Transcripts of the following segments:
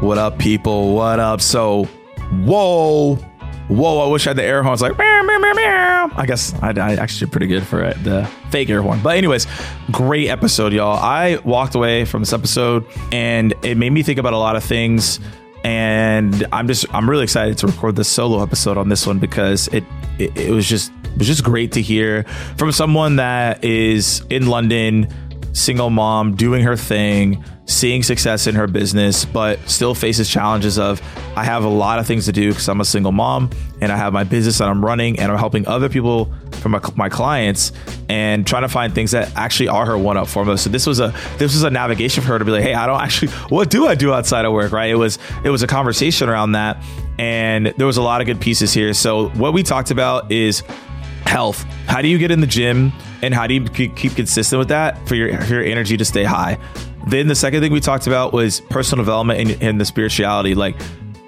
What up, people? What up? So, whoa! I wish I had the air horns. Like, meow, meow, meow, meow. I guess I actually did pretty good for it, the fake air horn. But anyways, great episode, y'all. I walked away from this episode, and it made me think about a lot of things. And I'm really excited to record this solo episode on this one because it was just great to hear from someone that is in London, single mom, doing her thing, seeing success in her business, but still faces challenges of, I have a lot of things to do because I'm a single mom and I have my business that I'm running and I'm helping other people from my clients and trying to find things that actually are her one-up formula. So this was a navigation for her to be like, hey, I don't actually, what do I do outside of work, right? It was a conversation around that, and there was a lot of good pieces here. So what we talked about is health. How do you get in the gym and how do you keep consistent with that for your energy to stay high? Then the second thing we talked about was personal development and the spirituality. Like,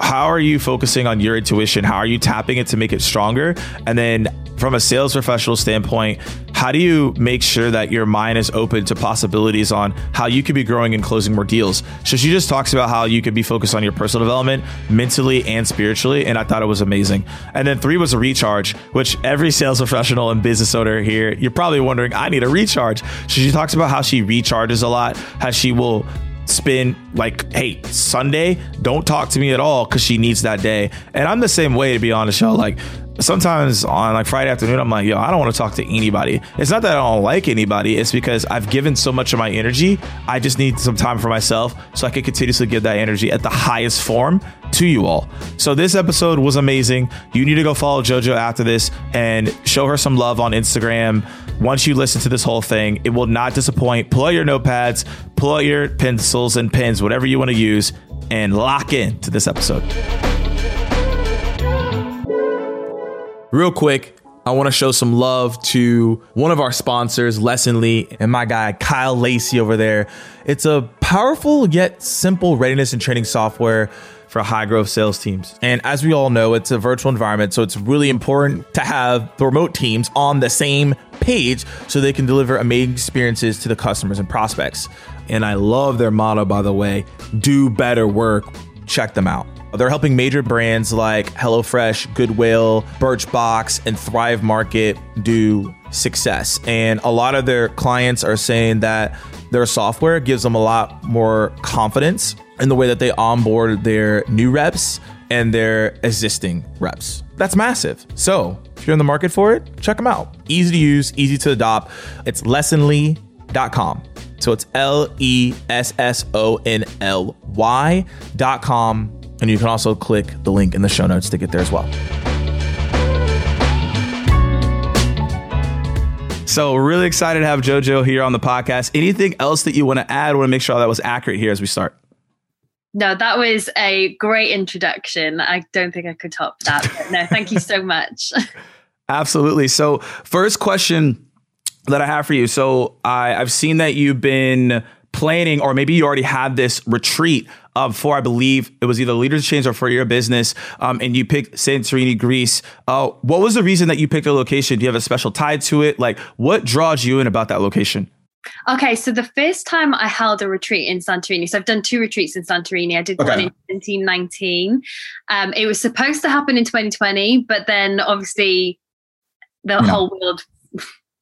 how are you focusing on your intuition? How are you tapping it to make it stronger? And then from a sales professional standpoint, how do you make sure that your mind is open to possibilities on how you could be growing and closing more deals? So she just talks about how you could be focused on your personal development mentally and spiritually. And I thought it was amazing. And then 3 was a recharge, which every sales professional and business owner here, you're probably wondering, I need a recharge. So she talks about how she recharges a lot, how she will spin like, hey, Sunday, don't talk to me at all, because she needs that day. And I'm the same way, to be honest, y'all. Like, sometimes on like Friday afternoon, I'm like, yo, I don't want to talk to anybody. It's not that I don't like anybody. It's because I've given so much of my energy. I just need some time for myself so I can continuously give that energy at the highest form to you all. So this episode was amazing. You need to go follow JoJo after this and show her some love on Instagram. Once you listen to this whole thing, it will not disappoint. Pull out your notepads, pull out your pencils and pens, whatever you want to use, and lock in to this episode. Real quick, I want to show some love to one of our sponsors, Lessonly, and my guy, Kyle Lacey over there. It's a powerful yet simple readiness and training software for high growth sales teams. And as we all know, it's a virtual environment, so it's really important to have the remote teams on the same page so they can deliver amazing experiences to the customers and prospects. And I love their motto, by the way, do better work. Check them out. They're helping major brands like HelloFresh, Goodwill, Birchbox, and Thrive Market do success. And a lot of their clients are saying that their software gives them a lot more confidence in the way that they onboard their new reps and their existing reps. That's massive. So if you're in the market for it, check them out. Easy to use, easy to adopt. It's Lessonly.com. So it's Lessonly.com. And you can also click the link in the show notes to get there as well. So really excited to have JoJo here on the podcast. Anything else that you want to add? I want to make sure that was accurate here as we start. No, that was a great introduction. I don't think I could top that. But no, thank you so much. Absolutely. So first question that I have for you. So I've seen that you've been planning, or maybe you already had this retreat for, I believe it was either Leaders of Change or for your business, and you picked Santorini, Greece. What was the reason that you picked a location? Do you have a special tie to it? Like, what draws you in about that location? Okay, so the first time I held a retreat in Santorini, so I've done 2 retreats in Santorini. I did one in 2019. It was supposed to happen in 2020, but then obviously the whole world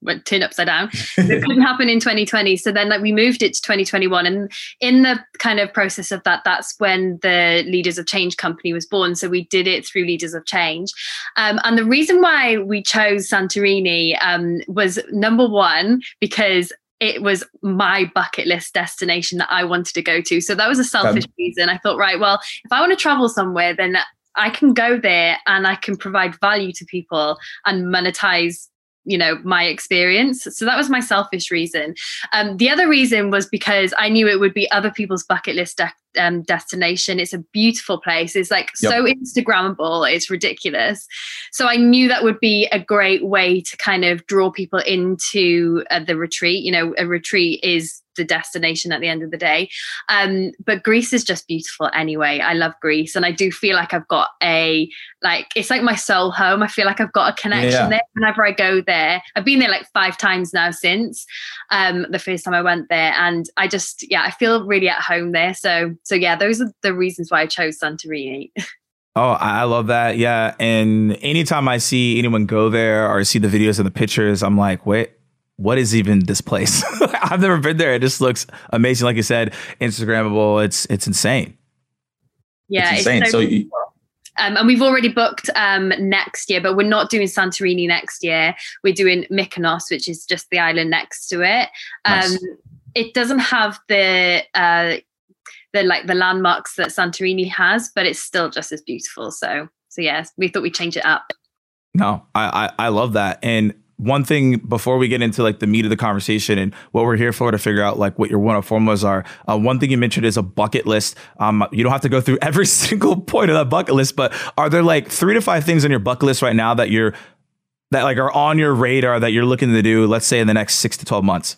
went turned upside down. It couldn't happen in 2020. So then we moved it to 2021. And in the kind of process of that, that's when the Leaders of Change company was born. So we did it through Leaders of Change. And the reason why we chose Santorini was, number one, because it was my bucket list destination that I wanted to go to. So that was a selfish reason. I thought, right, well, if I want to travel somewhere, then I can go there and I can provide value to people and monetize, you know, my experience. So that was my selfish reason. The other reason was because I knew it would be other people's bucket list destination. It's a beautiful place. It's like so Instagrammable. It's ridiculous. So I knew that would be a great way to kind of draw people into the retreat. You know, a retreat is the destination at the end of the day. But Greece is just beautiful anyway. I love Greece, and I do feel like I've got it's like my soul home. I feel like I've got a connection there whenever I go there. I've been there like 5 times now since the first time I went there, and I just, I feel really at home there. So yeah, those are the reasons why I chose Santorini. Oh, I love that. Yeah. And anytime I see anyone go there or see the videos and the pictures, I'm like, wait, what is even this place? I've never been there. It just looks amazing. Like you said, Instagrammable. It's insane. Yeah. It's insane. So and we've already booked next year, but we're not doing Santorini next year. We're doing Mykonos, which is just the island next to it. Nice. It doesn't have the landmarks that Santorini has, but it's still just as beautiful. So yes, we thought we'd change it up. No, I love that. And one thing before we get into like the meat of the conversation and what we're here for, to figure out like what your one-off formulas are. One thing you mentioned is a bucket list. You don't have to go through every single point of that bucket list, but are there like 3 to 5 things on your bucket list right now that are on your radar that you're looking to do, let's say in the next 6 to 12 months?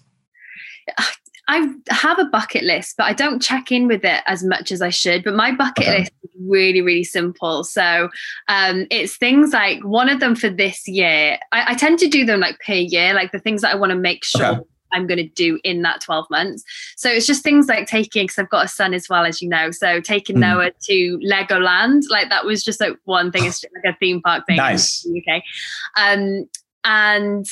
I have a bucket list, but I don't check in with it as much as I should. But my bucket list is really, really simple. So it's things like, one of them for this year, I tend to do them like per year, like the things that I want to make sure I'm going to do in that 12 months. So it's just things like because I've got a son as well, as you know, so taking Noah to Legoland, like that was just like one thing. It's just like a theme park thing. Nice. In the UK. And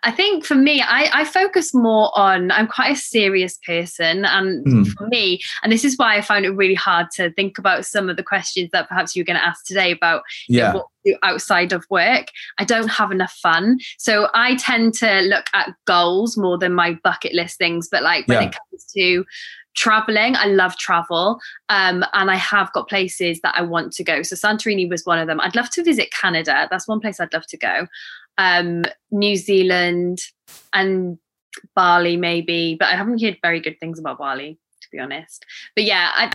I think for me, I focus more on, I'm quite a serious person. And for me, and this is why I found it really hard to think about some of the questions that perhaps you're going to ask today about what to do outside of work. I don't have enough fun. So I tend to look at goals more than my bucket list things. But like when it comes to traveling, I love travel, and I have got places that I want to go. So Santorini was one of them. I'd love to visit Canada. That's one place I'd love to go. New Zealand and Bali maybe, but I haven't heard very good things about Bali, to be honest. But yeah,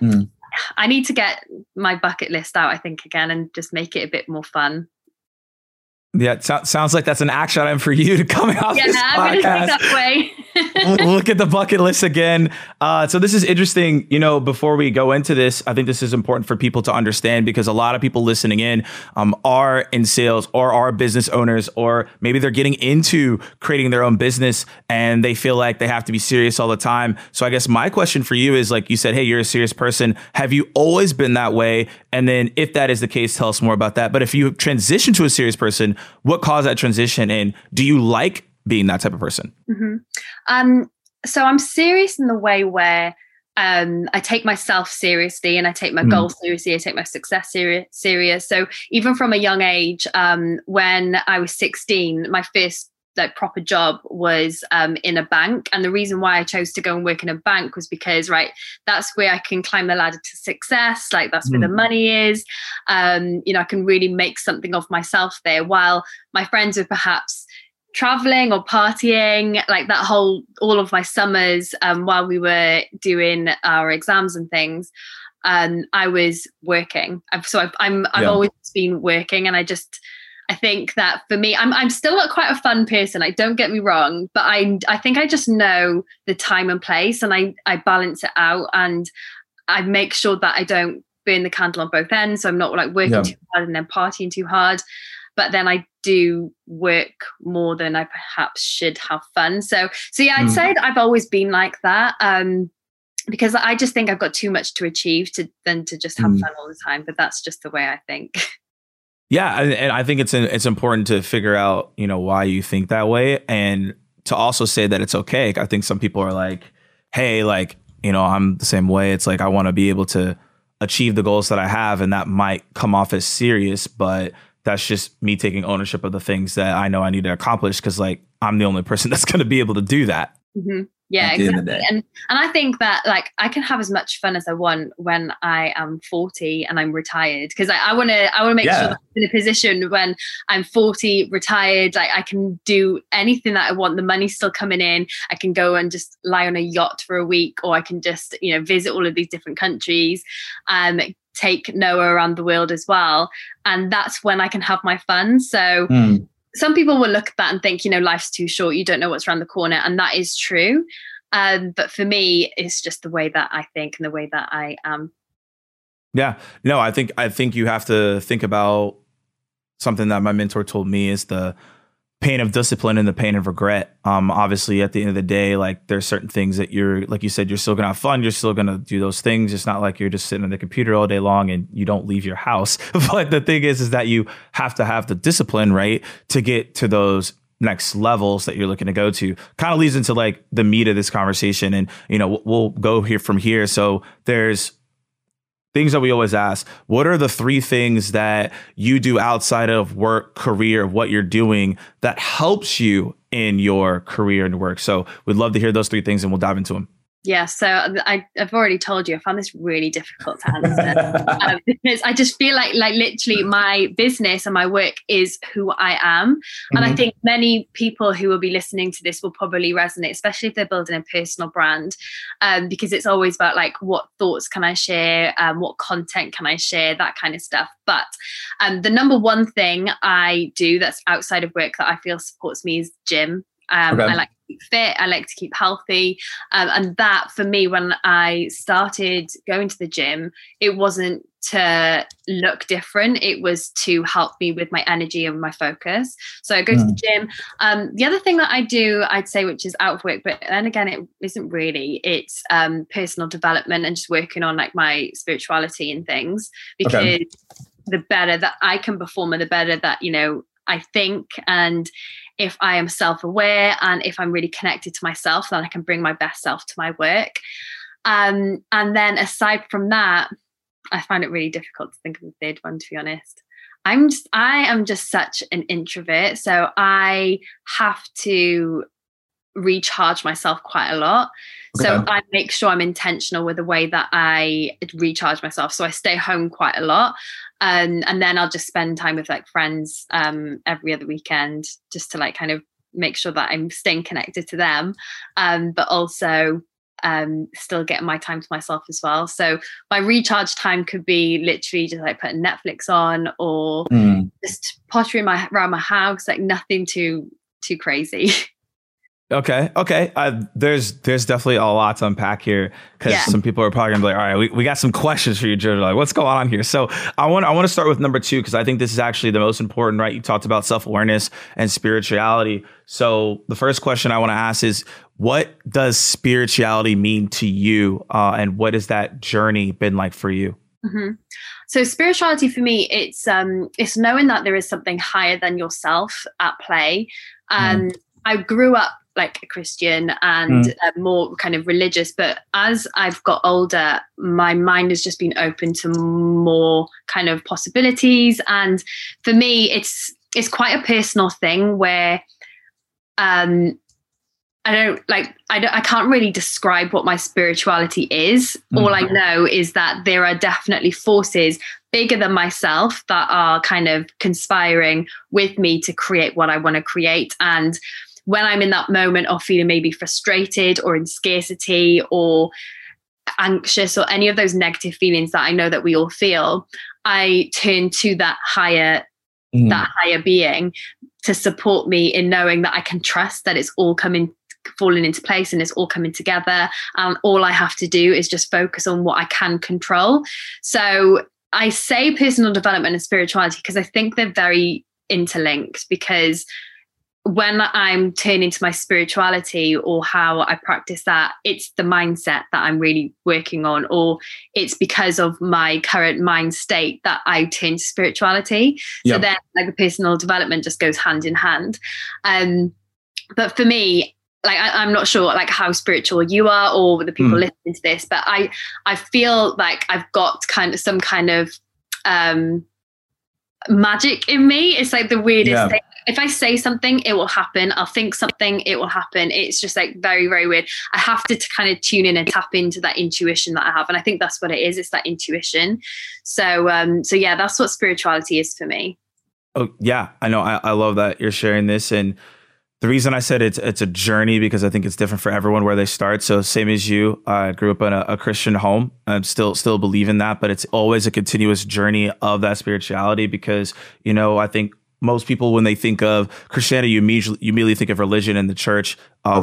I need to get my bucket list out, I think, again, and just make it a bit more fun. Yeah, it sounds like that's an action item for you to come out this podcast. Yeah, I'm going to take that way. Look at the bucket list again. So this is interesting. You know, before we go into this, I think this is important for people to understand, because a lot of people listening in are in sales or are business owners, or maybe they're getting into creating their own business and they feel like they have to be serious all the time. So I guess my question for you is, like you said, hey, you're a serious person. Have you always been that way? And then if that is the case, tell us more about that. But if you transition to a serious person, what caused that transition? And do you like being that type of person? Mm-hmm. So I'm serious in the way where I take myself seriously, and I take my goals seriously. I take my success serious. So even from a young age, when I was 16, my first proper job was in a bank. And the reason why I chose to go and work in a bank was because, that's where I can climb the ladder to success. Like that's where the money is. I can really make something of myself there, while my friends were perhaps traveling or partying, like that all of my summers while we were doing our exams and things. I was working. I've always been working, and I think that for me, I'm still quite a fun person. Like, don't get me wrong, but I think I just know the time and place, and I balance it out, and I make sure that I don't burn the candle on both ends. So I'm not like working too hard and then partying too hard, but then I do work more than I perhaps should have fun. So yeah, I'd say that I've always been like that. Because I just think I've got too much to achieve than to just have fun all the time. But that's just the way I think. Yeah, and I think it's important to figure out, why you think that way, and to also say that it's okay. I think some people are like, hey, I'm the same way. It's like, I want to be able to achieve the goals that I have, and that might come off as serious, but that's just me taking ownership of the things that I know I need to accomplish, because I'm the only person that's going to be able to do that. Mm-hmm. Yeah, exactly. And I think that I can have as much fun as I want when I am 40 and I'm retired, because I want to make sure that I'm in a position when I'm 40 retired, I can do anything that I want. The money's still coming in. I can go and just lie on a yacht for a week, or I can just visit all of these different countries, take Noah around the world as well, and that's when I can have my fun. So. Some people will look at that and think, life's too short. You don't know what's around the corner. And that is true. But for me, it's just the way that I think and the way that I am. Yeah, no, I think you have to think about something that my mentor told me is the pain of discipline and the pain of regret. Obviously, at the end of the day, like there's certain things that you're, like you said, you're still going to have fun. You're still going to do those things. It's not like you're just sitting on the computer all day long and you don't leave your house. But the thing is that you have to have the discipline, right, to get to those next levels that you're looking to go to. Kind of leads into like the meat of this conversation. And, you know, we'll go here from here. So there's things that we always ask, what are the three things that you do outside of work, career, what you're doing that helps you in your career and work? So we'd love to hear those three things and we'll dive into them. Yeah, so I've already told you, I found this really difficult to answer. Because I just feel like literally my business and my work is who I am. And I think many people who will be listening to this will probably resonate, especially if they're building a personal brand, because it's always about like, what thoughts can I share? What content can I share? That kind of stuff. But the number one thing I do that's outside of work that I feel supports me is gym. I like to keep fit. I like to keep healthy. And that for me, when I started going to the gym, it wasn't to look different. It was to help me with my energy and my focus. So I go to the gym. The other thing that I do, I'd say, which is out of work, but then again, it isn't really, it's personal development and just working on like my spirituality and things, because the better that I can perform and the better that, you know, I think, and if I am self-aware and if I'm really connected to myself, then I can bring my best self to my work. And then aside from that, I find it really difficult to think of the third one, to be honest. I am just such an introvert. So I have to recharge myself quite a lot. So I make sure I'm intentional with the way that I recharge myself. So I stay home quite a lot. And then I'll just spend time with like friends every other weekend, just to like kind of make sure that I'm staying connected to them, but also still getting my time to myself as well. So my recharge time could be literally just like putting Netflix on or just pottering around my house, like nothing too crazy. Okay. There's definitely a lot to unpack here, because some people are probably gonna be like, all right, we got some questions for you, Jojo. Like, what's going on here? So I want to start with number two, because I think this is actually the most important, right? You talked about self-awareness and spirituality. So the first question I want to ask is, what does spirituality mean to you? And what has that journey been like for you? So spirituality for me, it's knowing that there is something higher than yourself at play. I grew up like a Christian and more kind of religious, but as I've got older, my mind has just been open to more kind of possibilities. And for me, it's quite a personal thing where I can't really describe what my spirituality is. All I know is that there are definitely forces bigger than myself that are kind of conspiring with me to create what I want to create. And when I'm in that moment of feeling maybe frustrated or in scarcity or anxious or any of those negative feelings that I know that we all feel, I turn to that higher being to support me in knowing that I can trust that it's all falling into place and it's all coming together. And all I have to do is just focus on what I can control. So I say personal development and spirituality because I think they're very interlinked, because when I'm turning to my spirituality or how I practice that, it's the mindset that I'm really working on, or it's because of my current mind state that I turn to spirituality. So then like the personal development just goes hand in hand. But for me, like, I'm not sure like how spiritual you are or the people listening to this, but I feel like I've got kind of some kind of magic in me. It's like the weirdest thing. If I say something, it will happen. I'll think something, it will happen. It's just like very, very weird. I have to kind of tune in and tap into that intuition that I have. And I think that's what it is. It's that intuition. So yeah, that's what spirituality is for me. Oh yeah. I know. I love that you're sharing this. And the reason I said it's a journey, because I think it's different for everyone where they start. So same as you, I grew up in a Christian home. I'm still believe in that, but it's always a continuous journey of that spirituality, because, you know, I think most people, when they think of Christianity, you immediately think of religion and the church.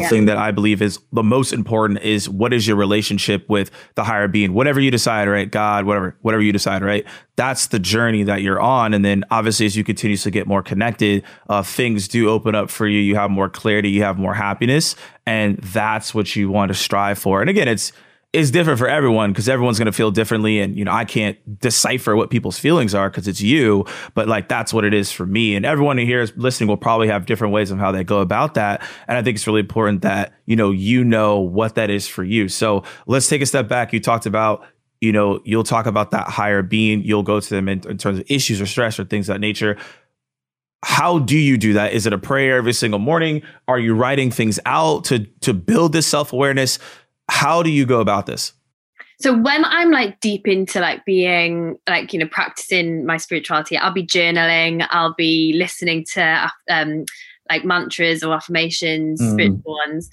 thing that I believe is the most important is what is your relationship with the higher being, whatever you decide, right? God, whatever you decide, right? That's the journey that you're on. And then obviously, as you continue to get more connected, things do open up for you. You have more clarity, you have more happiness, and that's what you want to strive for. And again, it's different for everyone because everyone's going to feel differently. And, you know, I can't decipher what people's feelings are because it's you, but like, that's what it is for me. And everyone who here is listening will probably have different ways of how they go about that. And I think it's really important that, you know what that is for you. So let's take a step back. You talked about, you'll talk about that higher being, you'll go to them in terms of issues or stress or things of that nature. How do you do that? Is it a prayer every single morning? Are you writing things out to build this self-awareness? How do you go about this? So when I'm like deep into like being like, practicing my spirituality, I'll be journaling, I'll be listening to like mantras or affirmations, spiritual ones.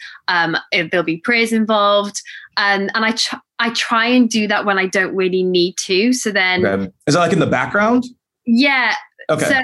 There'll be prayers involved. And I try and do that when I don't really need to. So then... Okay. Is that like in the background? Yeah. Okay. So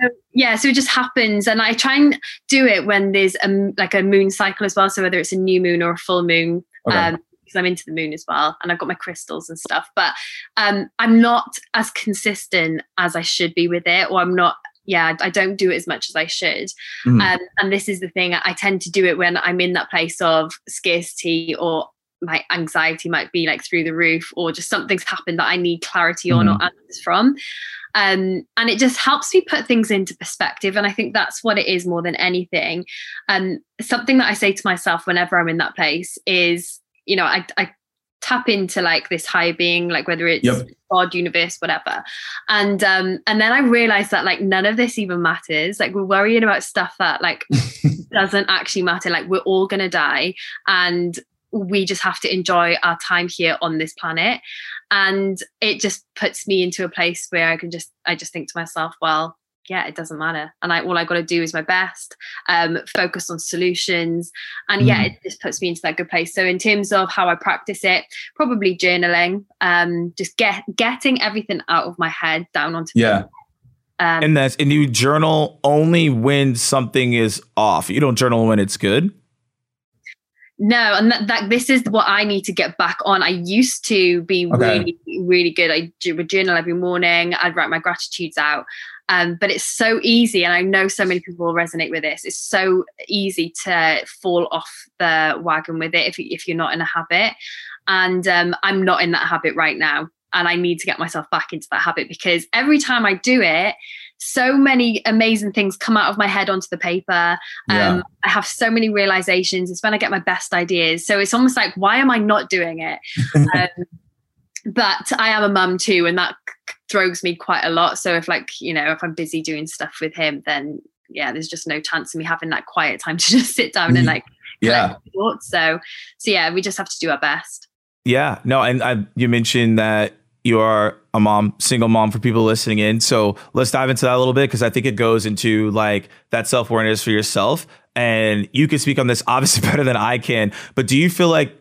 it just happens. And I try and do it when there's like a moon cycle as well. So whether it's a new moon or a full moon, okay. I'm into the moon as well, and I've got my crystals and stuff, but I'm not as consistent as I should be with it, or I'm not, I don't do it as much as I should. And this is the thing, I tend to do it when I'm in that place of scarcity, or my anxiety might be like through the roof, or just something's happened that I need clarity on or answers from. And it just helps me put things into perspective. And I think that's what it is more than anything. Something that I say to myself whenever I'm in that place is, I tap into like this higher being, like whether it's God, universe, whatever. And then I realized that like none of this even matters. Like we're worrying about stuff that like doesn't actually matter. Like we're all going to die, and we just have to enjoy our time here on this planet. And it just puts me into a place where I just think to myself, well, yeah, it doesn't matter. And all I got to do is my best, focus on solutions. And it just puts me into that good place. So in terms of how I practice it, probably journaling, just getting everything out of my head down onto paper. And you journal only when something is off. You don't journal when it's good. No, and that this is what I need to get back on. I used to be really, really good. I would journal every morning. I'd write my gratitudes out. But it's so easy, and I know so many people will resonate with this. It's so easy to fall off the wagon with it if you're not in a habit. And I'm not in that habit right now, and I need to get myself back into that habit, because every time I do it, so many amazing things come out of my head onto the paper. I have so many realizations. It's when I get my best ideas. So it's almost like, why am I not doing it? But I am a mum too, and that throws me quite a lot. So if if I'm busy doing stuff with him, then there's just no chance of me having that quiet time to just sit down and thoughts. So we just have to do our best. Yeah, no. And you mentioned that you are a mom, single mom, for people listening in. So let's dive into that a little bit, because I think it goes into like that self-awareness for yourself. And you can speak on this obviously better than I can, but do you feel like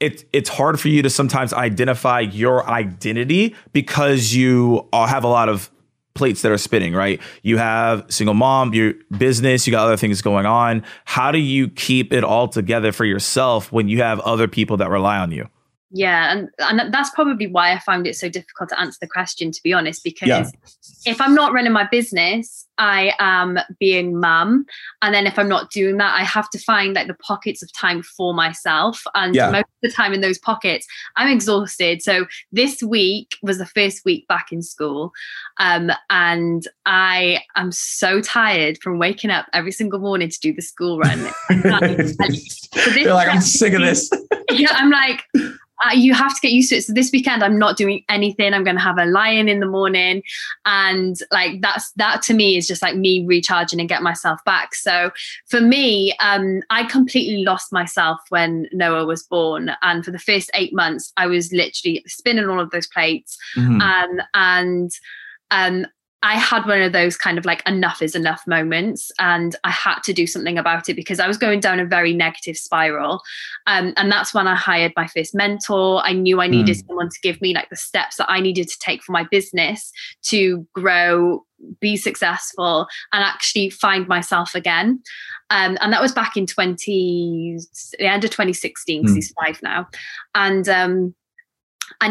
it's hard for you to sometimes identify your identity because you have a lot of plates that are spinning, right? You have single mom, your business, you got other things going on. How do you keep it all together for yourself when you have other people that rely on you? Yeah. And that's probably why I found it so difficult to answer the question, to be honest, because if I'm not running my business, I am being mum. And then if I'm not doing that, I have to find like the pockets of time for myself. And most of the time in those pockets, I'm exhausted. So this week was the first week back in school. And I am so tired from waking up every single morning to do the school run. You're like, I'm sick of this. Yeah, I'm like... you have to get used to it. So this weekend, I'm not doing anything. I'm going to have a lie-in in the morning. And like, that to me is just like me recharging and get myself back. So for me, I completely lost myself when Noah was born. And for the first 8 months, I was literally spinning all of those plates. And I had one of those kind of like enough is enough moments, and I had to do something about it because I was going down a very negative spiral. And that's when I hired my first mentor. I knew I needed someone to give me like the steps that I needed to take for my business to grow be successful and actually find myself again. And that was back in the end of 2016, because he's five now. And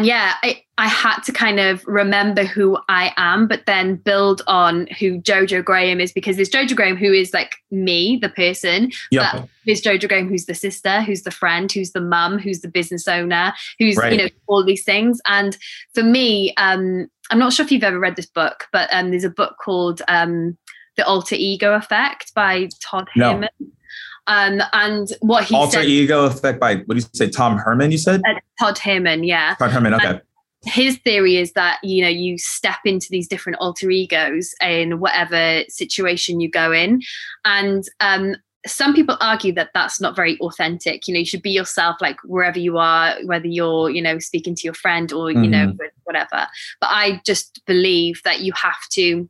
yeah, I had to kind of remember who I am, but then build on who Jojo Graham is, because there's Jojo Graham who is like me, the person. Yeah. But there's Jojo Graham who's the sister, who's the friend, who's the mum, who's the business owner, who's, right, you know, all these things. And for me, I'm not sure if you've ever read this book, but there's a book called The Alter Ego Effect by Todd Herman. No. And what he Alter said, Ego Effect by, what do you say, Tom Herman, you said? Todd Herman, yeah. Todd Herman, okay. And his theory is that, you know, you step into these different alter egos in whatever situation you go in. And some people argue that that's not very authentic. You know, you should be yourself, like wherever you are, whether you're, you know, speaking to your friend or, you know, whatever. But I just believe that you have to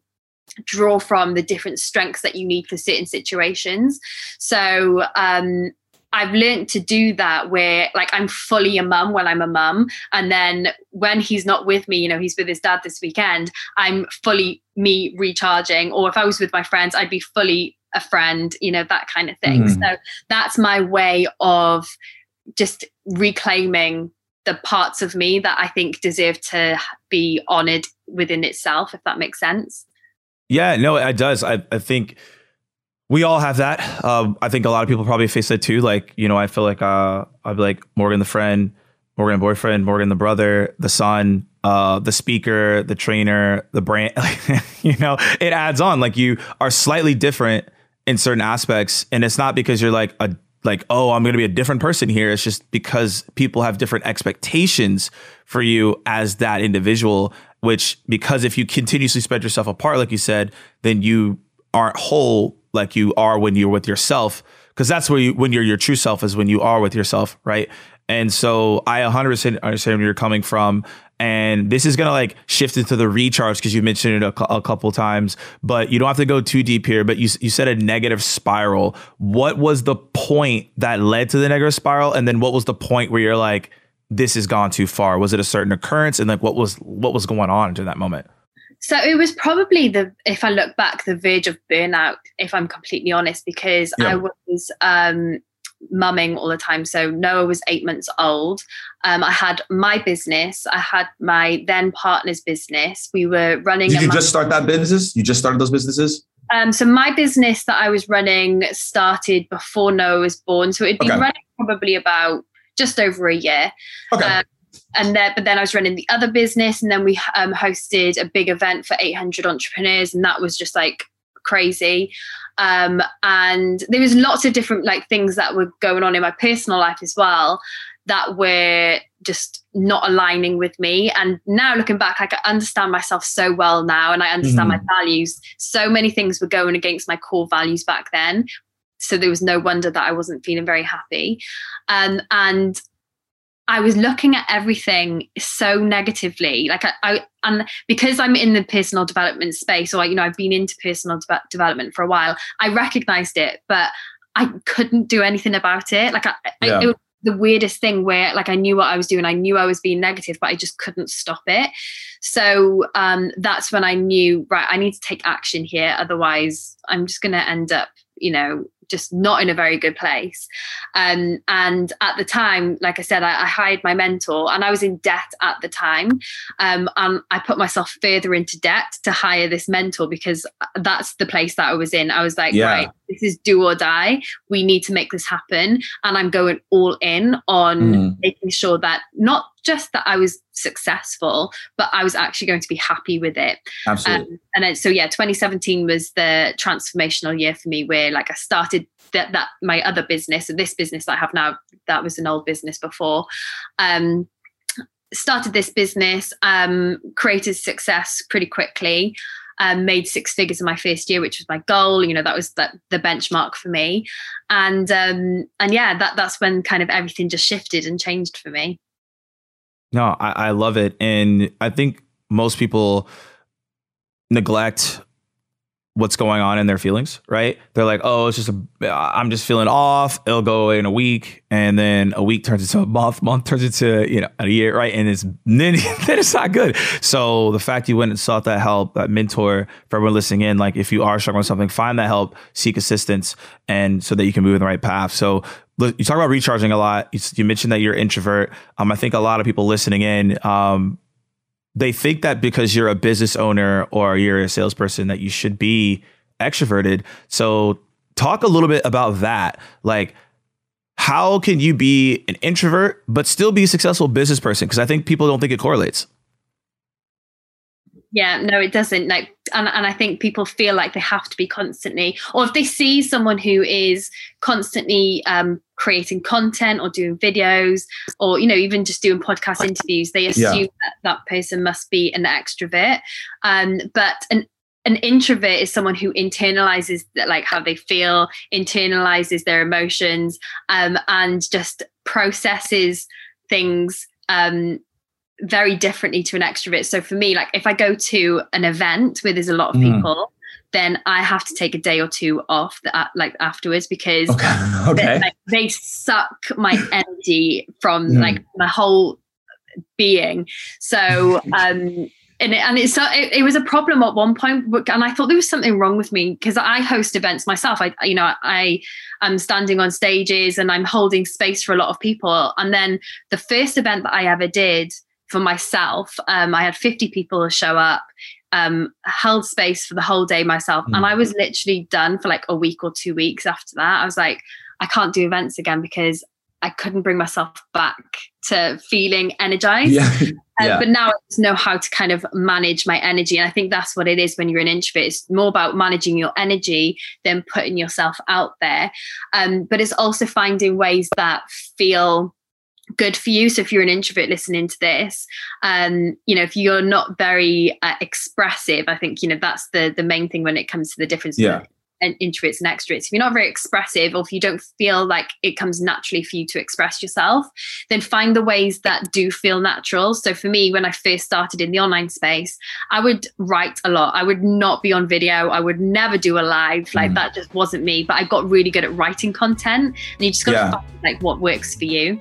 draw from the different strengths that you need for certain situations. So I've learned to do that where, like, I'm fully a mum when I'm a mum, and then when he's not with me, you know, he's with his dad this weekend, I'm fully me recharging. Or if I was with my friends, I'd be fully a friend, you know, that kind of thing. So that's my way of just reclaiming the parts of me that I think deserve to be honored within itself, if that makes sense. Yeah, no, it does. I think we all have that. I think a lot of people probably face that too. Like, you know, I feel like I'd be like Morgan the friend, Morgan boyfriend, Morgan the brother, the son, the speaker, the trainer, the brand. You know, it adds on. Like, you are slightly different in certain aspects, and it's not because you're like oh, I'm going to be a different person here. It's just because people have different expectations for you as that individual. Which, because if you continuously spread yourself apart, like you said, then you aren't whole like you are when you're with yourself. Because that's where when you're your true self is when you are with yourself, right? And so I 100% understand where you're coming from. And this is going to like shift into the recharge, because you mentioned it a couple times, but you don't have to go too deep here. But you said a negative spiral. What was the point that led to the negative spiral? And then what was the point where you're like, this has gone too far? Was it a certain occurrence? And like, what was going on during that moment? So it was probably if I look back, the verge of burnout, if I'm completely honest, because I was mumming all the time. So Noah was 8 months old. I had my business. I had my then partner's business. We were running. Did you just start that business? You just started those businesses? So my business that I was running started before Noah was born. So it'd been running probably about just over a year. Okay. But then I was running the other business, and then we hosted a big event for 800 entrepreneurs. And that was just like crazy. And there was lots of different like things that were going on in my personal life as well that were just not aligning with me. And now looking back, like, I understand myself so well now, and I understand my values. So many things were going against my core values back then. So there was no wonder that I wasn't feeling very happy. And I was looking at everything so negatively. Like and because I'm in the personal development space, or, you know, I've been into personal development for a while, I recognized it, but I couldn't do anything about it. Like it was the weirdest thing where, like, I knew what I was doing. I knew I was being negative, but I just couldn't stop it. So that's when I knew, right, I need to take action here. Otherwise I'm just going to end up, you know, just not in a very good place. And at the time, like I said, I hired my mentor, and I was in debt at the time. I put myself further into debt to hire this mentor, because that's the place that I was in. I was like, right, this is do or die. We need to make this happen. And I'm going all in on making sure that not just that I was successful, but I was actually going to be happy with it. Absolutely. And then, so yeah, 2017 was the transformational year for me, where, like, I started that my other business, and this business that I have now, that was an old business before, started this business, created success pretty quickly, made six figures in my first year, which was my goal. You know, that was the benchmark for me. And yeah, that's when kind of everything just shifted and changed for me. No, I love it. And I think most people neglect what's going on in their feelings, right? They're like, oh, it's just, I'm just feeling off. It'll go away in a week. And then a week turns into a month, month turns into, you know, a year, right? And then it's not good. So the fact you went and sought that help, that mentor, for everyone listening in, like if you are struggling with something, find that help, seek assistance, and so that you can move in the right path. So look, you talk about recharging a lot. You mentioned that you're an introvert. I think a lot of people listening in, they think that because you're a business owner or you're a salesperson that you should be extroverted. So talk a little bit about that. Like, how can you be an introvert but still be a successful business person? Because I think people don't think it correlates. Yeah, no, it doesn't. Like, and I think people feel like they have to be constantly, or if they see someone who is constantly creating content or doing videos or, you know, even just doing podcast interviews, they assume that person must be an extrovert. But an introvert is someone who internalizes like how they feel, internalizes their emotions, and just processes things very differently to an extrovert. So for me, like if I go to an event where there's a lot of people, then I have to take a day or two off like afterwards, because they suck my energy from like my whole being. So it was a problem at one point, and I thought there was something wrong with me because I host events myself. I am standing on stages and I'm holding space for a lot of people. And then the first event that I ever did for myself, I had 50 people show up, held space for the whole day myself. And I was literally done for like a week or 2 weeks after that. I was like, I can't do events again because I couldn't bring myself back to feeling energized. But now I just know how to kind of manage my energy. And I think that's what it is when you're an introvert. It's more about managing your energy than putting yourself out there. But it's also finding ways that feel good for you. So if you're an introvert listening to this, you know, if you're not very expressive, I think, you know, that's the main thing when it comes to the difference between introverts and extroverts. If you're not very expressive, or if you don't feel like it comes naturally for you to express yourself, then find the ways that do feel natural. So for me, when I first started in the online space, I would write a lot. I would not be on video. I would never do a live. Like that just wasn't me. But I got really good at writing content, and you just got to find like what works for you.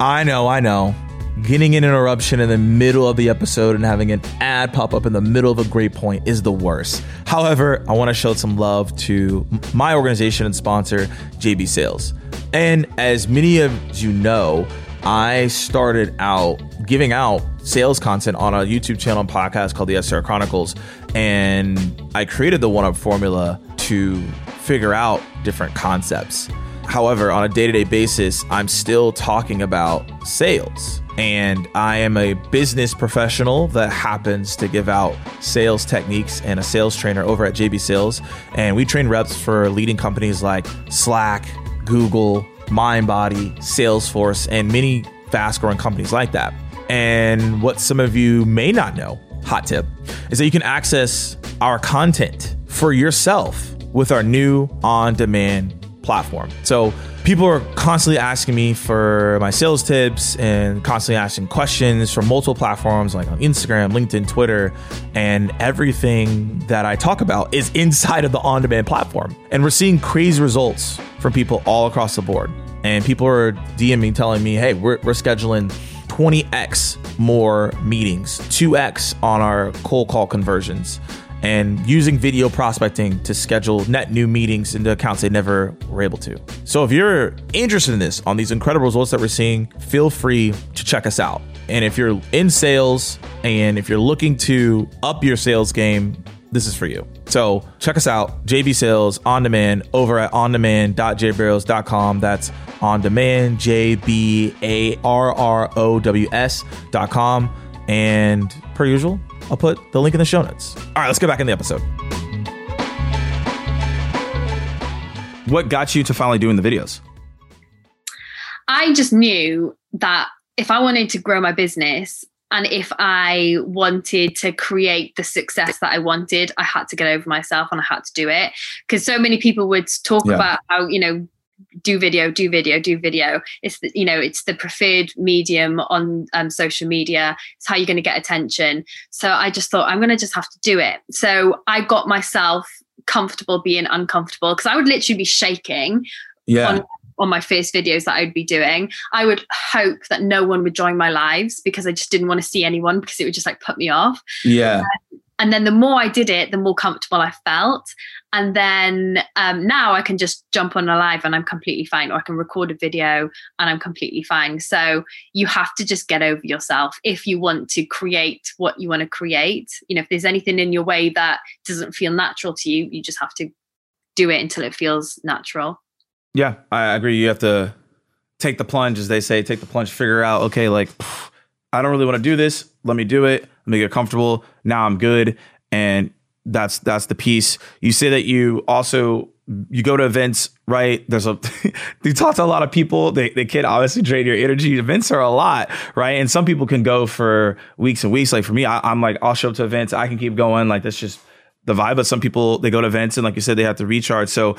I know. Getting an interruption in the middle of the episode and having an ad pop up in the middle of a great point is the worst. However, I want to show some love to my organization and sponsor, JB Sales. And as many of you know, I started out giving out sales content on a YouTube channel and podcast called the SR Chronicles. And I created the one-up formula to figure out different concepts. However, on a day-to-day basis, I'm still talking about sales, and I am a business professional that happens to give out sales techniques and a sales trainer over at JB Sales. And we train reps for leading companies like Slack, Google, MindBody, Salesforce, and many fast-growing companies like that. And what some of you may not know, hot tip, is that you can access our content for yourself with our new on-demand platform. So people are constantly asking me for my sales tips and constantly asking questions from multiple platforms like on Instagram, LinkedIn, Twitter, and everything that I talk about is inside of the on-demand platform. And we're seeing crazy results from people all across the board. And people are DMing telling me, hey, we're scheduling 20x more meetings, 2x on our cold call conversions, and using video prospecting to schedule net new meetings into accounts they never were able to. So if you're interested in this, on these incredible results that we're seeing, feel free to check us out. And if you're in sales and if you're looking to up your sales game, this is for you. So check us out, JB Sales On Demand, over at ondemand.jbarrows.com. That's on demand, JBARROWS.com. And per usual, I'll put the link in the show notes. All right, let's get back in the episode. What got you to finally doing the videos? I just knew that if I wanted to grow my business and if I wanted to create the success that I wanted, I had to get over myself and I had to do it. Because so many people would talk about how, you know, do video. It's the preferred medium on social media. It's how you're going to get attention. So I just thought, I'm going to just have to do it. So I got myself comfortable being uncomfortable, because I would literally be shaking on my first videos that I'd be doing. I would hope that no one would join my lives, because I just didn't want to see anyone, because it would just like put me off. Yeah. And then the more I did it, the more comfortable I felt. And then now I can just jump on a live and I'm completely fine, or I can record a video and I'm completely fine. So you have to just get over yourself if you want to create what you want to create. You know, if there's anything in your way that doesn't feel natural to you, you just have to do it until it feels natural. Yeah, I agree. You have to take the plunge, as they say, take the plunge, figure out, okay, like, I don't really want to do this. Let me do it. Let me get comfortable. Now I'm good. And that's the piece. You say that you also, you go to events, right? You talk to a lot of people. They can obviously drain your energy. Events are a lot, right? And some people can go for weeks and weeks. Like for me, I'm like, I'll show up to events. I can keep going. Like that's just the vibe. But some people, they go to events and like you said, they have to recharge. So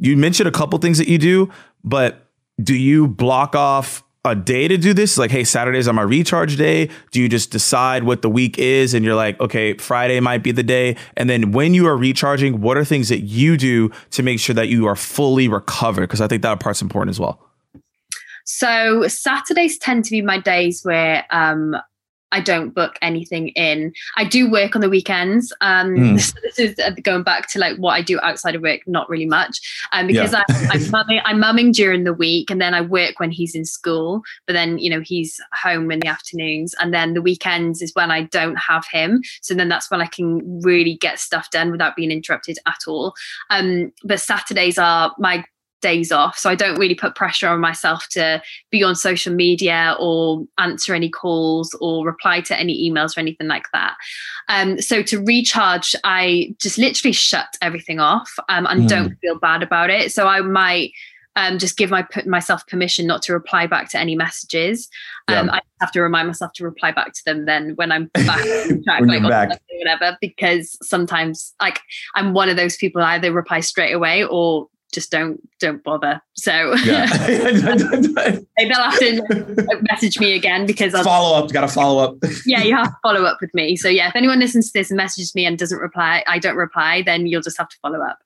you mentioned a couple things that you do, but do you block off a day to do this? Like, hey, Saturdays are my recharge day. Do you just decide what the week is and you're like, okay, Friday might be the day? And then when you are recharging, what are things that you do to make sure that you are fully recovered? Because I think that part's important as well. So Saturdays tend to be my days where I don't book anything in. I do work on the weekends. This is going back to like what I do outside of work, not really much. Because I'm mumming during the week, and then I work when he's in school, but then, you know, he's home in the afternoons, and then the weekends is when I don't have him. So then that's when I can really get stuff done without being interrupted at all. But Saturdays are my days off, so I don't really put pressure on myself to be on social media or answer any calls or reply to any emails or anything like that. So to recharge, I just literally shut everything off and don't feel bad about it. So I might just give myself permission not to reply back to any messages. I have to remind myself to reply back to them then when I'm back on track, or whatever, because sometimes like I'm one of those people, I either reply straight away or just don't bother. So they'll have to message me again, because I'll follow up. Yeah, you have to follow up with me. So yeah, if anyone listens to this and messages me and doesn't reply, I don't reply, then you'll just have to follow up.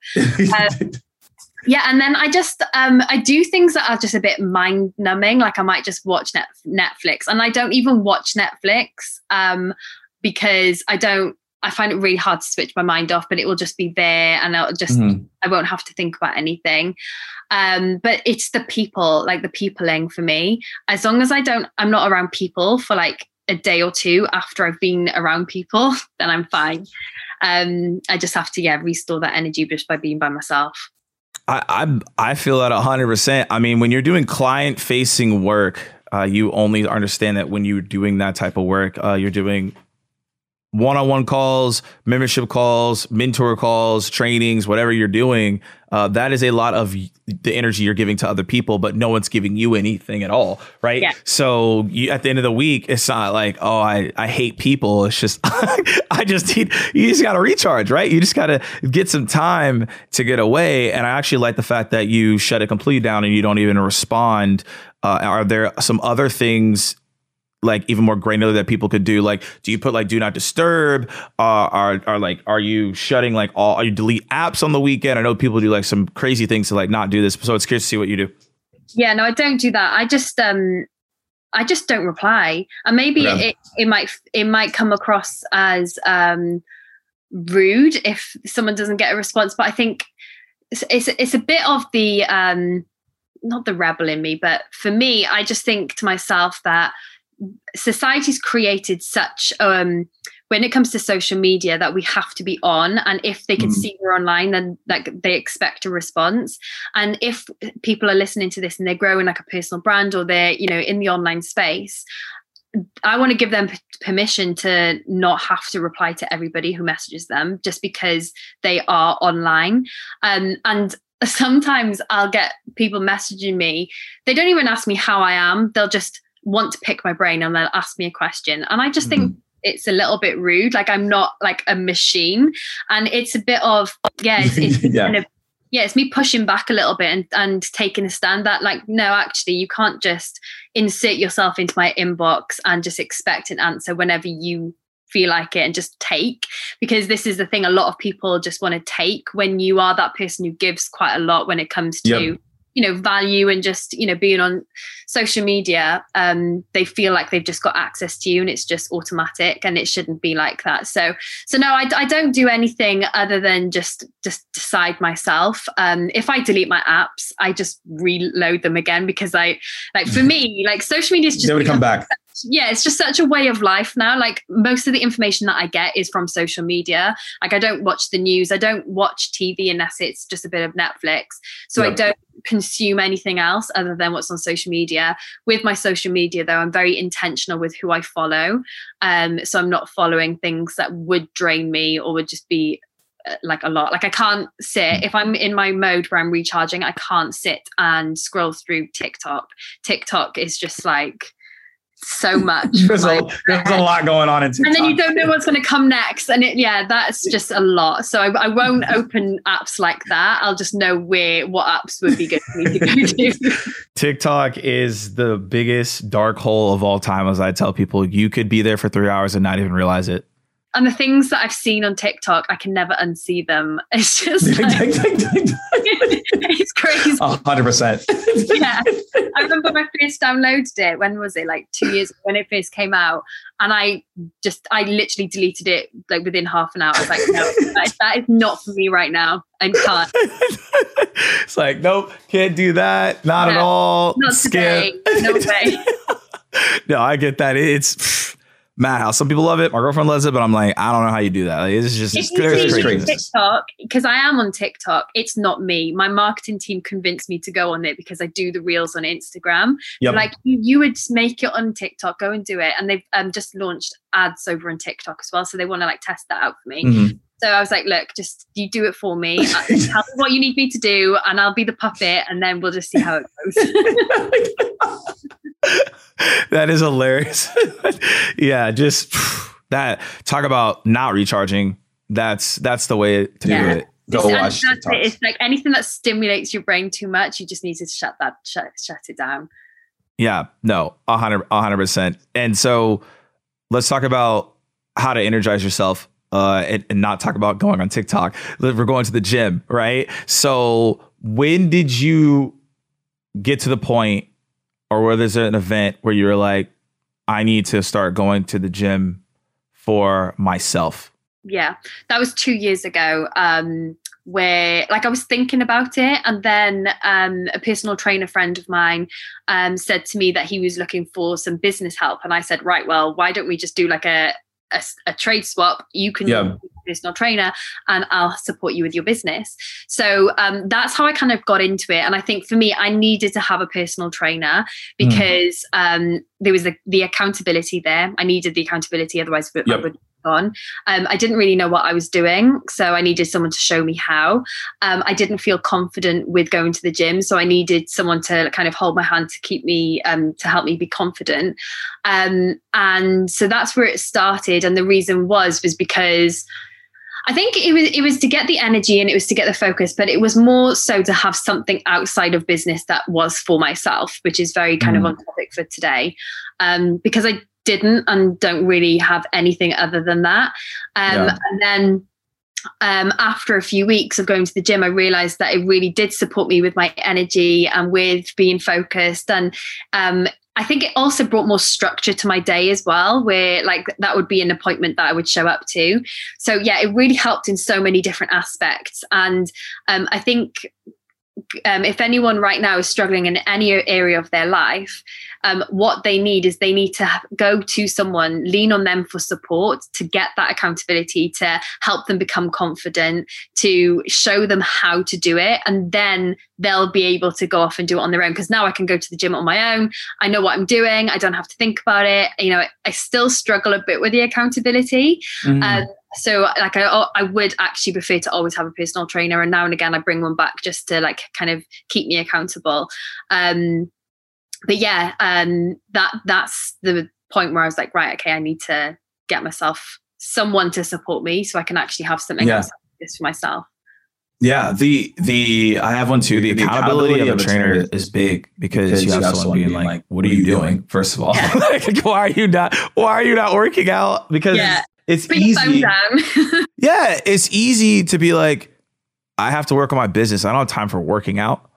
Yeah. And then I just, I do things that are just a bit mind numbing. Like I might just watch Netflix, and I don't even watch Netflix because I find it really hard to switch my mind off, but it will just be there and I'll just, I won't have to think about anything. But it's the people, like the peopling for me. As long as I'm not around people for like a day or two after I've been around people, then I'm fine. I just have to, restore that energy just by being by myself. I feel that 100%. I mean, when you're doing client facing work, you only understand that when you're doing that type of work, you're doing one-on-one calls, membership calls, mentor calls, trainings, whatever you're doing, that is a lot of the energy you're giving to other people, but no one's giving you anything at all, right? Yeah. So at the end of the week, it's not like, oh, I hate people. It's just, you just got to recharge, right? You just got to get some time to get away. And I actually like the fact that you shut it completely down and you don't even respond. Are there some other things like even more granular that people could do? Like, do you put like do not disturb? Are you shutting like all? Are you delete apps on the weekend? I know people do like some crazy things to like not do this. So it's curious to see what you do. Yeah, no, I don't do that. I just don't reply, and maybe it might come across as rude if someone doesn't get a response. But I think it's a bit of the not the rebel in me, but for me, I just think to myself that society's created such when it comes to social media that we have to be on, and if they can see we're online, then like they expect a response. And if people are listening to this and they're growing like a personal brand, or they're, you know, in the online space, I want to give them permission to not have to reply to everybody who messages them just because they are online. And sometimes I'll get people messaging me, they don't even ask me how I am, they'll just want to pick my brain and they'll ask me a question, and I just think it's a little bit rude. Like I'm not like a machine, and it's a bit of it's kind of Yeah, it's me pushing back a little bit and taking a stand that like, no, actually, you can't just insert yourself into my inbox and just expect an answer whenever you feel like it and just take, because this is the thing. A lot of people just want to take when you are that person who gives quite a lot when it comes to, you know, value and just, you know, being on social media. They feel like they've just got access to you and it's just automatic, and it shouldn't be like that. So no, I don't do anything other than just decide myself. If I delete my apps, I just reload them again, because I like, for me, like social media is just, they would come back. Yeah, it's just such a way of life now. Like most of the information that I get is from social media. Like I don't watch the news. I don't watch TV unless it's just a bit of Netflix. So I don't consume anything else other than what's on social media. With my social media, though, I'm very intentional with who I follow. So I'm not following things that would drain me or would just be like a lot. Like I can't sit, if I'm in my mode where I'm recharging, I can't sit and scroll through TikTok. TikTok is just like so much. There's a lot going on in TikTok. And then you don't know what's going to come next. And it, yeah, that's just a lot. So I won't open apps like that. I'll just know what apps would be good for me to go to. TikTok is the biggest dark hole of all time. As I tell people, you could be there for 3 hours and not even realize it. And the things that I've seen on TikTok, I can never unsee them. It's just like, it's crazy. 100%. Yeah. I remember when I first downloaded it, when was it? Like 2 years ago, when it first came out. And I literally deleted it like within half an hour. I was like, no, that is not for me right now. I can't. It's like, nope, can't do that. Not at all. Not today. No way. No, I get that. It's madhouse. Some people love it. My girlfriend loves it, but I'm like, I don't know how you do that. Like, it's just crazy. TikTok, because I am on TikTok. It's not me. My marketing team convinced me to go on it because I do the reels on Instagram. Yep. Like you would make it on TikTok, go and do it. And they've just launched ads over on TikTok as well. So they want to like test that out for me. Mm-hmm. So I was like, look, just you do it for me. Tell me what you need me to do and I'll be the puppet, and then we'll just see how it goes. That is hilarious. Yeah, just that, talk about not recharging. That's the way to do it. Go watch it. It's like anything that stimulates your brain too much, you just need to shut it down. Yeah, no, 100%. And so let's talk about how to energize yourself. And not talk about going on TikTok. We're going to the gym, right? So when did you get to the point, or where there's an event where you're like, I need to start going to the gym for myself? Yeah, that was 2 years ago. Where like I was thinking about it, and then a personal trainer friend of mine said to me that he was looking for some business help, and I said, right, well, why don't we just do like a trade swap? You can be a personal trainer and I'll support you with your business. So that's how I kind of got into it. And I think for me, I needed to have a personal trainer because there was the accountability there. I needed the accountability, otherwise I would on. I didn't really know what I was doing, so I needed someone to show me how. I didn't feel confident with going to the gym, so I needed someone to kind of hold my hand to keep me, to help me be confident. And so that's where it started. And the reason was because I think it was to get the energy and it was to get the focus, but it was more so to have something outside of business that was for myself, which is very kind of on topic for today, because I didn't and don't really have anything other than that. And then after a few weeks of going to the gym, I realized that it really did support me with my energy and with being focused. And I think it also brought more structure to my day as well, where like that would be an appointment that I would show up to. So yeah, it really helped in so many different aspects. And I think if anyone right now is struggling in any area of their life, what they need is they need to go to someone, lean on them for support, to get that accountability, to help them become confident, to show them how to do it. And then they'll be able to go off and do it on their own. Because now I can go to the gym on my own. I know what I'm doing. I don't have to think about it. You know, I still struggle a bit with the accountability. So like I would actually prefer to always have a personal trainer, and now and again I bring one back just to like kind of keep me accountable. But yeah, that's the point where I was like, right, okay, I need to get myself someone to support me so I can actually have something else like this for myself. Yeah, the I have one too. The accountability of a trainer is big because you have someone being like, "What are you doing?" First of all, yeah. Like, why are you not working out? Because it's easy. Yeah, it's easy to be like, I have to work on my business. I don't have time for working out.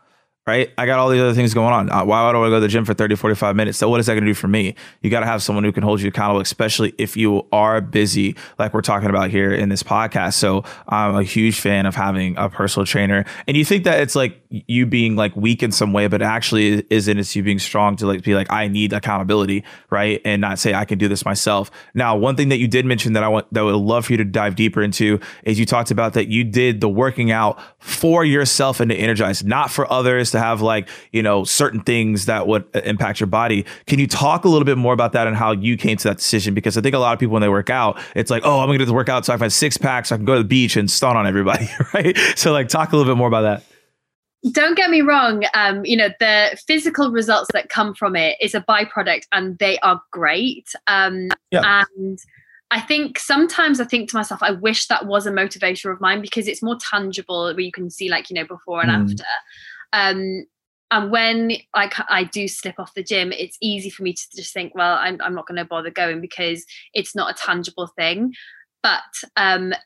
Right? I got all these other things going on. Why would I want to go to the gym for 30, 45 minutes? So what is that going to do for me? You got to have someone who can hold you accountable, especially if you are busy, like we're talking about here in this podcast. So I'm a huge fan of having a personal trainer. And you think that it's like you being like weak in some way, but it actually isn't. It's you being strong to like be like, I need accountability, right? And not say I can do this myself. Now, one thing that you did mention that I would love for you to dive deeper into is you talked about that you did the working out for yourself and to energize, not for others, to have like, you know, certain things that would impact your body. Can you talk a little bit more about that and how you came to that decision? Because I think a lot of people when they work out, it's like, oh, I'm gonna do the workout so I can have 6 packs, so I can go to the beach and stun on everybody, right? So like talk a little bit more about that. Don't get me wrong. You know, the physical results that come from it is a byproduct and they are great. And I think sometimes I think to myself, I wish that was a motivator of mine because it's more tangible where you can see like, you know, before and after. And when I do slip off the gym, it's easy for me to just think, well, I'm not going to bother going because it's not a tangible thing. But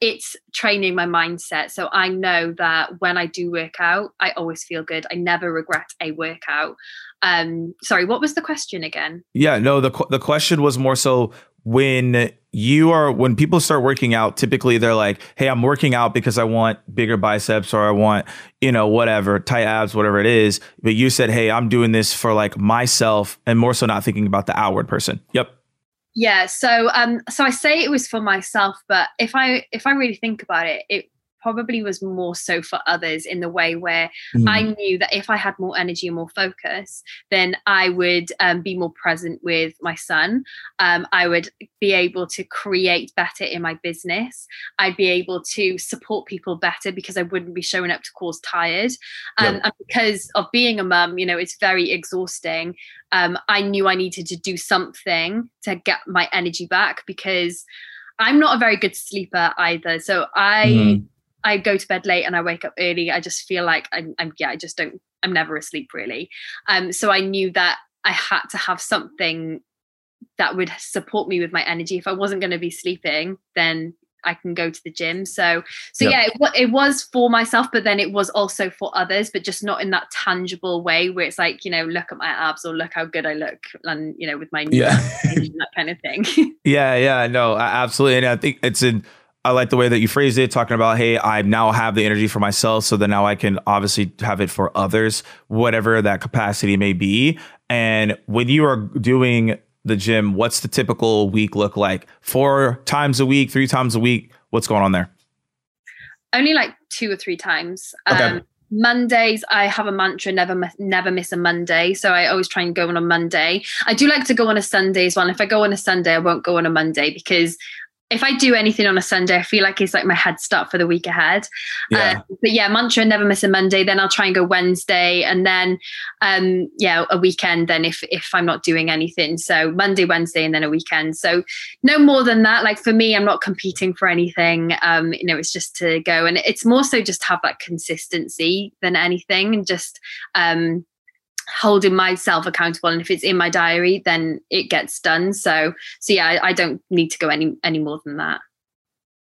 it's training my mindset. So I know that when I do work out, I always feel good. I never regret a workout. Sorry, what was the question again? Yeah, no, the question was more so when people start working out, typically they're like, hey, I'm working out because I want bigger biceps or I want, you know, whatever, tight abs, whatever it is. But you said, hey, I'm doing this for like myself and more so not thinking about the outward person. Yep. Yeah. So, so I say it was for myself, but if I really think about it, it probably was more so for others in the way where I knew that if I had more energy and more focus, then I would be more present with my son. I would be able to create better in my business. I'd be able to support people better because I wouldn't be showing up to calls tired. And because of being a mum, you know, it's very exhausting. I knew I needed to do something to get my energy back because I'm not a very good sleeper either. So I go to bed late and I wake up early. I just feel like I'm never asleep really. So I knew that I had to have something that would support me with my energy. If I wasn't going to be sleeping, then I can go to the gym. It was for myself, but then it was also for others, but just not in that tangible way where it's like, you know, look at my abs or look how good I look and, you know, with my knees and that kind of thing. No, absolutely. And I think I like the way that you phrased it, talking about, hey, I now have the energy for myself. So then now I can obviously have it for others, whatever that capacity may be. And when you are doing the gym, what's the typical week look like? 4 times a week, 3 times a week? What's going on there? Only like 2 or 3 times. Okay. Mondays, I have a mantra, never miss a Monday. So I always try and go on a Monday. I do like to go on a Sunday as well. If I go on a Sunday, I won't go on a Monday because if I do anything on a Sunday, I feel like it's like my head start for the week ahead. Mantra, never miss a Monday. Then I'll try and go Wednesday and then, a weekend then if I'm not doing anything. So Monday, Wednesday, and then a weekend. So no more than that. Like for me, I'm not competing for anything. You know, it's just to go. And it's more so just have that consistency than anything and just holding myself accountable. And if it's in my diary, then it gets done. I don't need to go any more than that.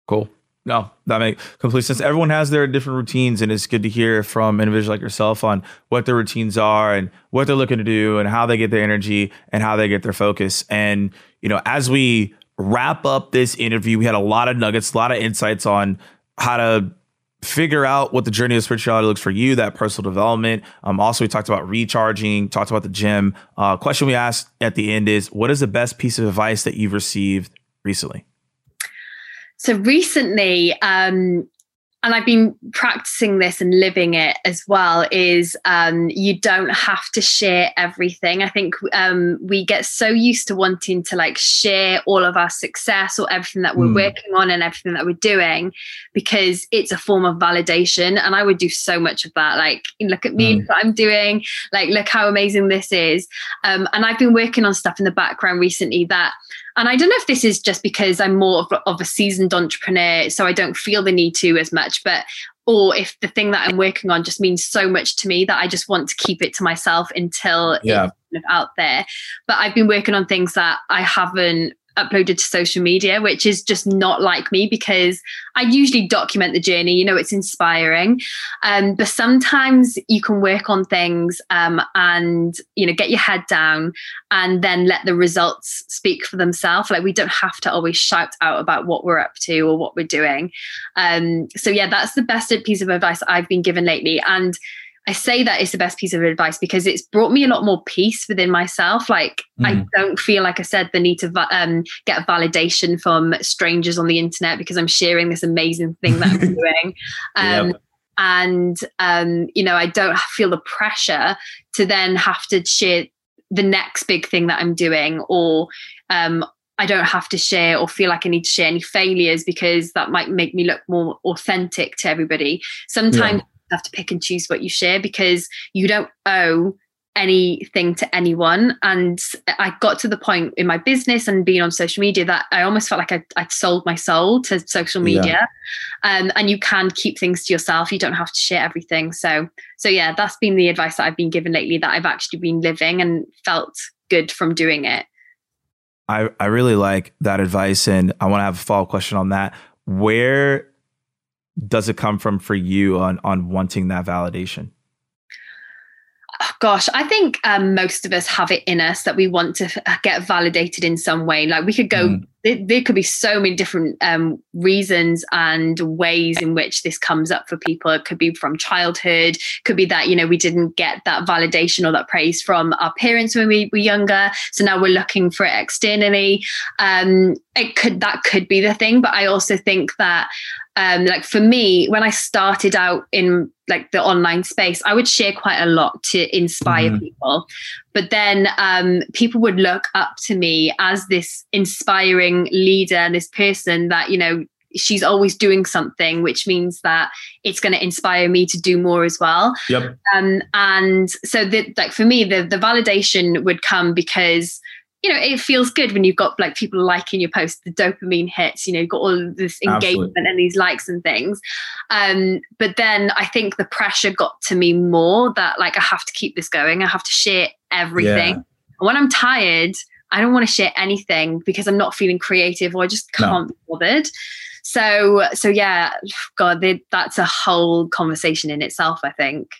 Cool. No, that makes complete sense. Everyone has their different routines and it's good to hear from individuals like yourself on what their routines are and what they're looking to do and how they get their energy and how they get their focus. And, you know, as we wrap up this interview, we had a lot of nuggets, a lot of insights on how to figure out what the journey of spirituality looks for you, that personal development. Also, we talked about recharging, talked about the gym. Question we asked at the end is, what is the best piece of advice that you've received recently? So recently, and I've been practicing this and living it as well, is you don't have to share everything. I think we get so used to wanting to like share all of our success or everything that we're working on and everything that we're doing because it's a form of validation. And I would do so much of that. Like, look at me, look what I'm doing. Like, look how amazing this is. And I've been working on stuff in the background recently that, and I don't know if this is just because I'm more of a seasoned entrepreneur, so I don't feel the need to as much, but or if the thing that I'm working on just means so much to me that I just want to keep it to myself until it's kind of out there. But I've been working on things that I haven't uploaded to social media, which is just not like me, because I usually document the journey, you know, it's inspiring. But sometimes you can work on things and, you know, get your head down and then let the results speak for themselves. Like, we don't have to always shout out about what we're up to or what we're doing. So yeah, that's the best piece of advice I've been given lately. And I say that it's the best piece of advice because it's brought me a lot more peace within myself. Like, I don't feel, like I said, the need to get validation from strangers on the internet because I'm sharing this amazing thing that I'm doing. And, you know, I don't feel the pressure to then have to share the next big thing that I'm doing, or I don't have to share or feel like I need to share any failures because that might make me look more authentic to everybody. Sometimes have to pick and choose what you share because you don't owe anything to anyone. And I got to the point in my business and being on social media that I almost felt like I'd sold my soul to social media. And you can keep things to yourself. You don't have to share everything. So yeah, that's been the advice that I've been given lately that I've actually been living and felt good from doing it. I really like that advice. And I want to have a follow-up question on that. Where does it come from for you on wanting that validation? Oh, gosh, I think most of us have it in us that we want to get validated in some way. Like, we could go, there could be so many different reasons and ways in which this comes up for people. It could be from childhood, could be that, you know, we didn't get that validation or that praise from our parents when we were younger. So now we're looking for it externally. That could be the thing. But I also think that, like for me, when I started out in like the online space, I would share quite a lot to inspire people. But then people would look up to me as this inspiring leader and this person that, you know, she's always doing something, which means that it's going to inspire me to do more as well. Yep. And so like for me, the validation would come because, you know, it feels good when you've got like people liking your posts, the dopamine hits, you know, you've got all this engagement and these likes and things. But then I think the pressure got to me more that like, I have to keep this going. I have to share everything. And when I'm tired, I don't want to share anything because I'm not feeling creative or I just can't be bothered. So yeah, God, that's a whole conversation in itself, I think.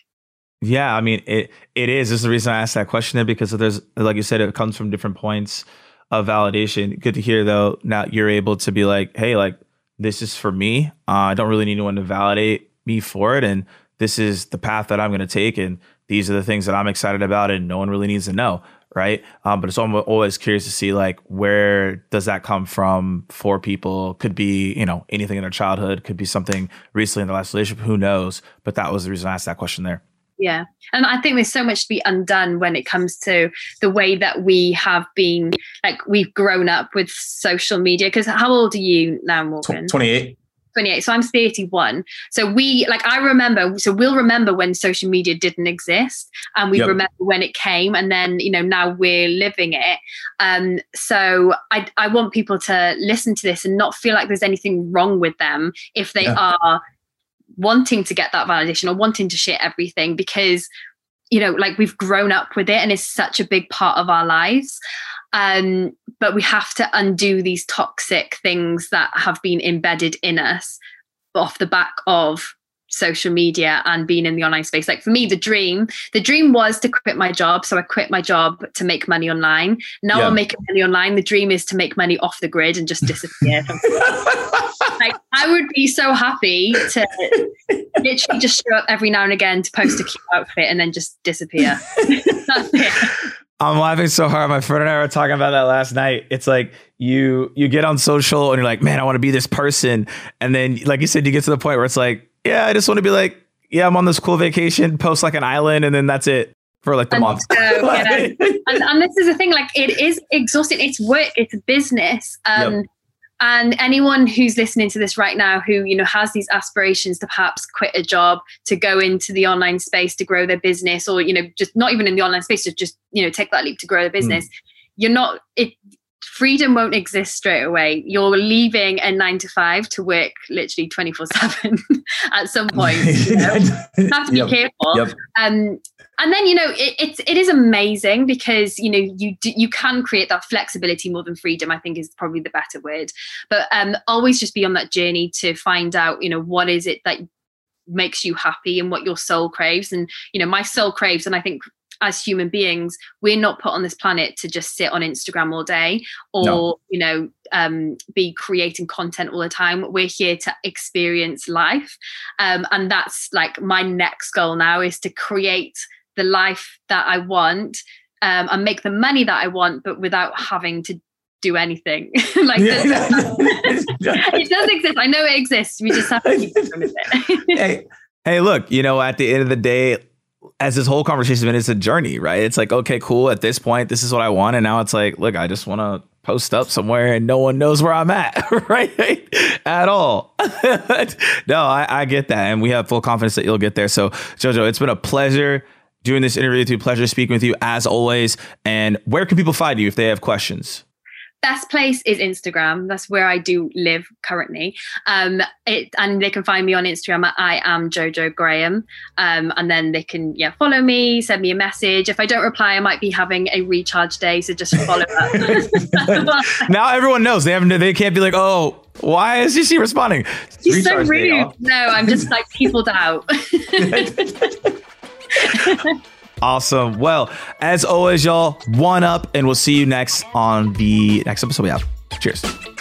Yeah, I mean, it is. This is the reason I asked that question there, because there's, like you said, it comes from different points of validation. Good to hear, though. Now you're able to be like, hey, like, this is for me. I don't really need anyone to validate me for it. And this is the path that I'm going to take. And these are the things that I'm excited about. And no one really needs to know. Right. But it's always curious to see, like, where does that come from for people? Could be, you know, anything in their childhood, could be something recently in their last relationship. Who knows? But that was the reason I asked that question there. Yeah. And I think there's so much to be undone when it comes to the way that we have been, like, we've grown up with social media. Because how old are you now, Morgan? 28. So I'm 31. So we'll remember when social media didn't exist, and we remember when it came, and then, you know, now we're living it. So I want people to listen to this and not feel like there's anything wrong with them if they are wanting to get that validation or wanting to share everything, because, you know, like, we've grown up with it and it's such a big part of our lives. But we have to undo these toxic things that have been embedded in us off the back of social media and being in the online space. Like, for me, the dream was to quit my job. So I quit my job to make money online. Now I'm making money online. The dream is to make money off the grid and just disappear. Like, I would be so happy to literally just show up every now and again to post a cute outfit and then just disappear. That's it. I'm laughing so hard. My friend and I were talking about that last night. It's like you get on social and you're like, man, I want to be this person. And then, like you said, you get to the point where it's like, yeah, I just want to be like, yeah, I'm on this cool vacation, post like an island, and then that's it for like the month. Like, you know, and this is the thing, like, it is exhausting. It's work, it's business. And anyone who's listening to this right now who, you know, has these aspirations to perhaps quit a job, to go into the online space, to grow their business, or, you know, just not even in the online space, to just, you know, take that leap to grow their business. You're not, it, freedom won't exist straight away. You're leaving a 9-to-5 to work literally 24/7 at some point. You know? You have to be careful. Yep. And then, you know, it is amazing because, you know, you can create that flexibility more than freedom, I think, is probably the better word. But always just be on that journey to find out, you know, what is it that makes you happy and what your soul craves. And, you know, my soul craves, and I think as human beings, we're not put on this planet to just sit on Instagram all day or, you know, be creating content all the time. We're here to experience life. And that's like my next goal now, is to create the life that I want and make the money that I want, but without having to do anything. Like it does exist. I know it exists. We just have to keep doing it. Hey, look, you know, at the end of the day, as this whole conversation has been, it's a journey, right? It's like, okay, cool. At this point, this is what I want. And now it's like, look, I just want to post up somewhere and no one knows where I'm at, right? At all. No, I get that. And we have full confidence that you'll get there. So Jojo, it's been a pleasure doing this interview with you. Pleasure speaking with you as always. And where can people find you if they have questions? Best place is Instagram. That's where I do live currently. And they can find me on Instagram at I am Jojo Graham. And then they can follow me, send me a message. If I don't reply, I might be having a recharge day, so just follow up. Now everyone knows. They can't be like, oh, why is she responding? She's recharge so rude. No, I'm just like peopled out. Awesome. Well, as always, y'all, one up, and we'll see you next on the next episode we have. Cheers.